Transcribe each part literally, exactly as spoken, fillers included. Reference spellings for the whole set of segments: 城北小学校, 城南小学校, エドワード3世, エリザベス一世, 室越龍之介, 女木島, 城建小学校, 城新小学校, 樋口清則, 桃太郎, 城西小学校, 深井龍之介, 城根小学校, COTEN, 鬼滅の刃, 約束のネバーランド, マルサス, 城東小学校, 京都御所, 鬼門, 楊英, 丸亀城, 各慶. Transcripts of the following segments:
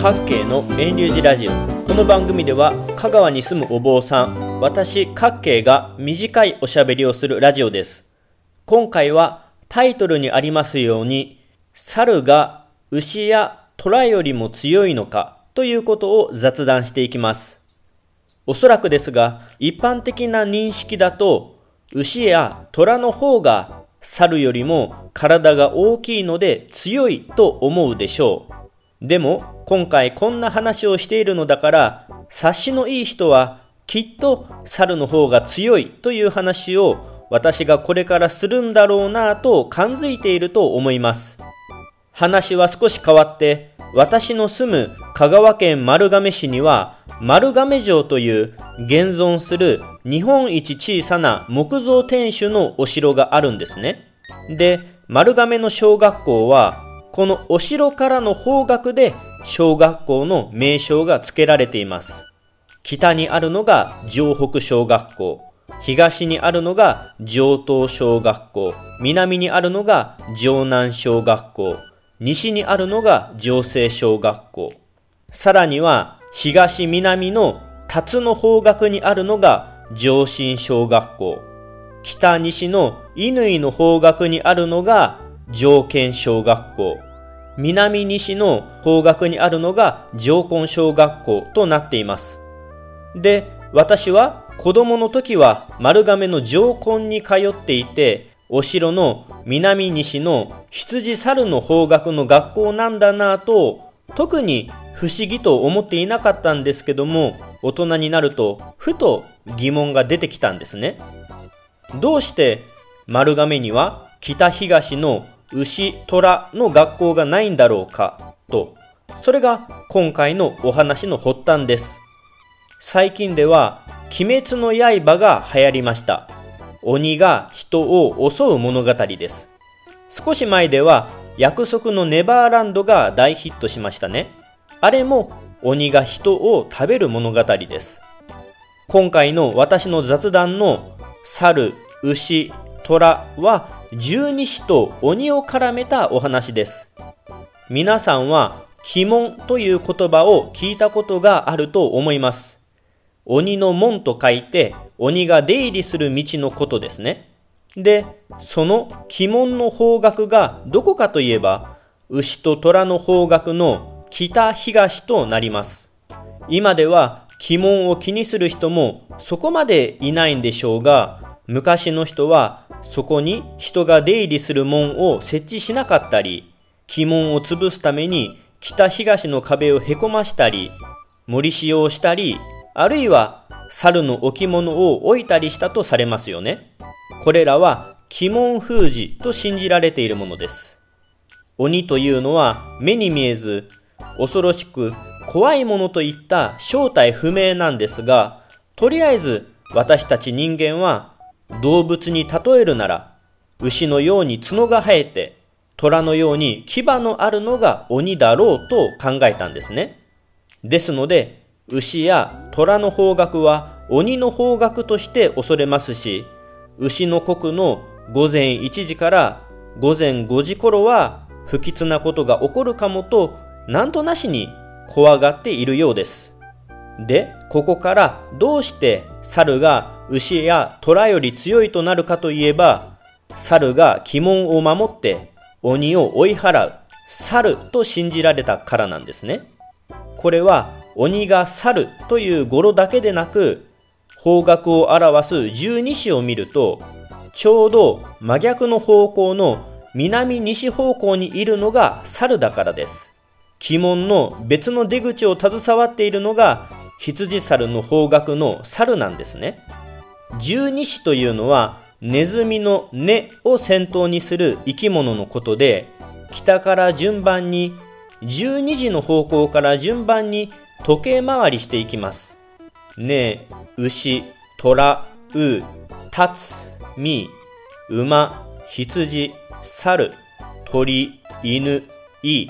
各慶の遠流寺ラジオ。この番組では香川に住むお坊さん、私各慶が短いおしゃべりをするラジオです。今回はタイトルにありますように、猿が牛や虎よりも強いのかということを雑談していきます。おそらくですが、一般的な認識だと牛や虎の方が猿よりも体が大きいので強いと思うでしょう。でも今回こんな話をしているのだから、察しのいい人はきっと猿の方が強いという話を私がこれからするんだろうなぁと感づいていると思います。話は少し変わって、私の住む香川県丸亀市には丸亀城という現存する日本一小さな木造天守のお城があるんですね。で、丸亀の小学校はこのお城からの方角で小学校の名称が付けられています。北にあるのが城北小学校、東にあるのが城東小学校、南にあるのが城南小学校、西にあるのが城西小学校、さらには東南の辰の方角にあるのが城新小学校、北西の乾の方角にあるのが城建小学校、南西の方角にあるのが城根小学校となっています。で、私は子供の時は丸亀の城根に通っていて、お城の南西の羊猿の方角の学校なんだなぁと特に不思議と思っていなかったんですけども、大人になるとふと疑問が出てきたんですね。どうして丸亀には北東の牛虎の学校がないんだろうかと、それが今回のお話の発端です。最近では鬼滅の刃が流行りました。鬼が人を襲う物語です。少し前では約束のネバーランドが大ヒットしましたね。あれも鬼が人を食べる物語です。今回の私の雑談の猿、牛、虎は十二支と鬼を絡めたお話です。皆さんは鬼門という言葉を聞いたことがあると思います。鬼の門と書いて鬼が出入りする道のことですね。で、その鬼門の方角がどこかといえば、牛と虎の方角の北東となります。今では鬼門を気にする人もそこまでいないんでしょうが、昔の人はそこに人が出入りする門を設置しなかったり、鬼門を潰すために北東の壁をへこましたり、盛り使用したり、あるいは猿の置物を置いたりしたとされますよね。これらは鬼門封じと信じられているものです。鬼というのは目に見えず恐ろしく怖いものといった正体不明なんですが、とりあえず私たち人間は動物に例えるなら、牛のように角が生えて虎のように牙のあるのが鬼だろうと考えたんですね。ですので牛や虎の方角は鬼の方角として恐れますし、牛の刻のごぜんいちじからごぜんごじ頃は不吉なことが起こるかもと、なんとなしに怖がっているようです。で、ここからどうして猿が牛や虎より強いとなるかといえば、猿が鬼門を守って鬼を追い払う猿と信じられたからなんですね。これは鬼が猿という語呂だけでなく、方角を表す十二支を見るとちょうど真逆の方向の南西方向にいるのが猿だからです。鬼門の別の出口を携わっているのが羊猿の方角の猿なんですね。十二支というのはネズミの根を先頭にする生き物のことで、北から順番にじゅうにじの方向から順番に時計回りしていきます。ねえ、牛、虎、う、たつ、み、馬、羊、猿、鳥、犬、い。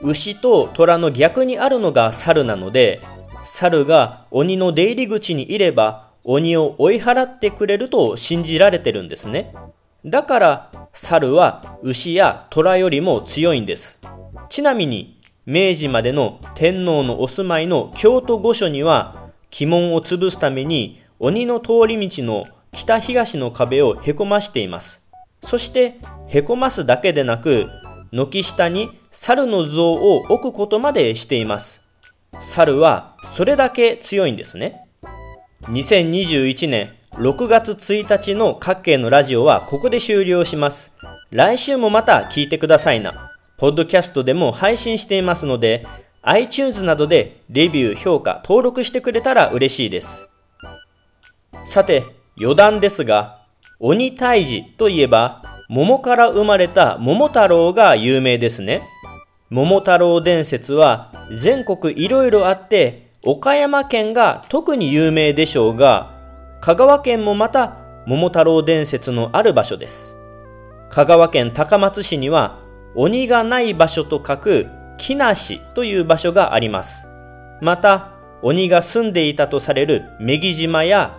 牛と虎の逆にあるのが猿なので、猿が鬼の出入り口にいれば鬼を追い払ってくれると信じられてるんですね。だから猿は牛や虎よりも強いんです。ちなみに明治までの天皇のお住まいの京都御所には、鬼門を潰すために鬼の通り道の北東の壁をへこましています。そしてへこますだけでなく、軒下に猿の像を置くことまでしています。猿はそれだけ強いんですね。にせんにじゅういちねんろくがつついたちの各県のラジオはここで終了します。来週もまた聞いてくださいな。ポッドキャストでも配信していますので、 iTunes などでレビュー、評価、登録してくれたら嬉しいです。さて余談ですが、鬼退治といえば桃から生まれた桃太郎が有名ですね。桃太郎伝説は全国いろいろあって、岡山県が特に有名でしょうが、香川県もまた桃太郎伝説のある場所です。香川県高松市には鬼がない場所と書く鬼無しという場所があります。また鬼が住んでいたとされる女木島や、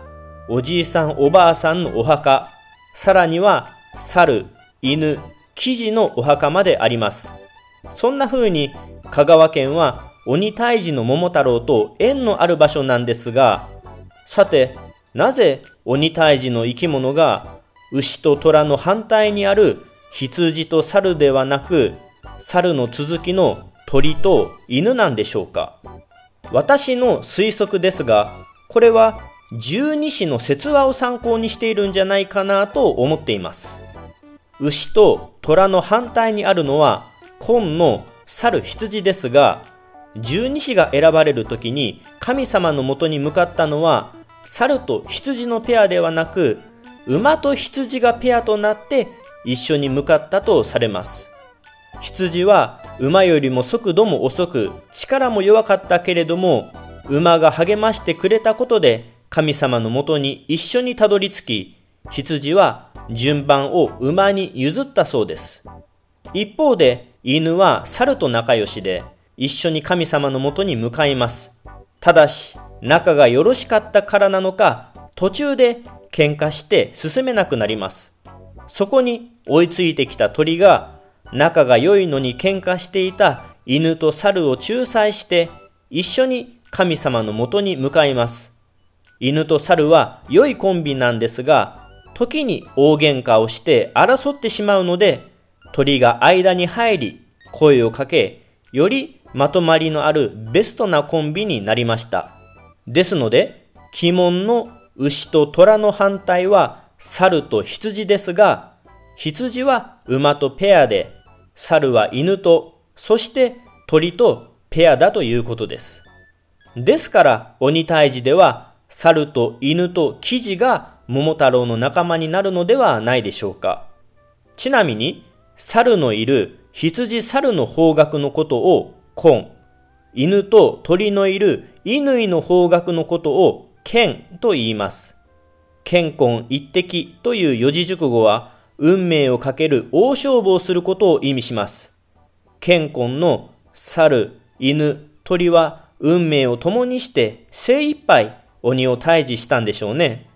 おじいさんおばあさんのお墓、さらには猿、犬、キジのお墓まであります。そんな風に香川県は鬼退治の桃太郎と縁のある場所なんですが、さてなぜ鬼退治の生き物が牛と虎の反対にある羊と猿ではなく、猿の続きの鳥と犬なんでしょうか。私の推測ですが、これは十二支の説話を参考にしているんじゃないかなと思っています。牛と虎の反対にあるのは紺の猿、羊ですが、十二支が選ばれる時に神様のもとに向かったのは猿と羊のペアではなく、馬と羊がペアとなって一緒に向かったとされます。羊は馬よりも速度も遅く、力も弱かったけれども、馬が励ましてくれたことで神様のもとに一緒にたどり着き、羊は順番を馬に譲ったそうです。一方で犬は猿と仲良しで、一緒に神様のもとに向かいます。ただし仲がよろしかったからなのか、途中で喧嘩して進めなくなります。そこに追いついてきた鳥が、仲が良いのに喧嘩していた犬と猿を仲裁して一緒に神様のもとに向かいます。犬と猿は良いコンビなんですが、時に大喧嘩をして争ってしまうので、鳥が間に入り声をかけ、よりまとまりのあるベストなコンビになりました。ですので鬼門の牛と虎の反対は猿と羊ですが、羊は馬とペアで、猿は犬と、そして鳥とペアだということです。ですから鬼退治では猿と犬とキジが桃太郎の仲間になるのではないでしょうか。ちなみに猿のいる羊猿の方角のことを紺、犬と鳥のいる乾の方角のことを乾と言います。乾坤一滴という四字熟語は、運命をかける大勝負をすることを意味します。乾坤の猿、犬、鳥は運命を共にして精一杯鬼を退治したんでしょうね。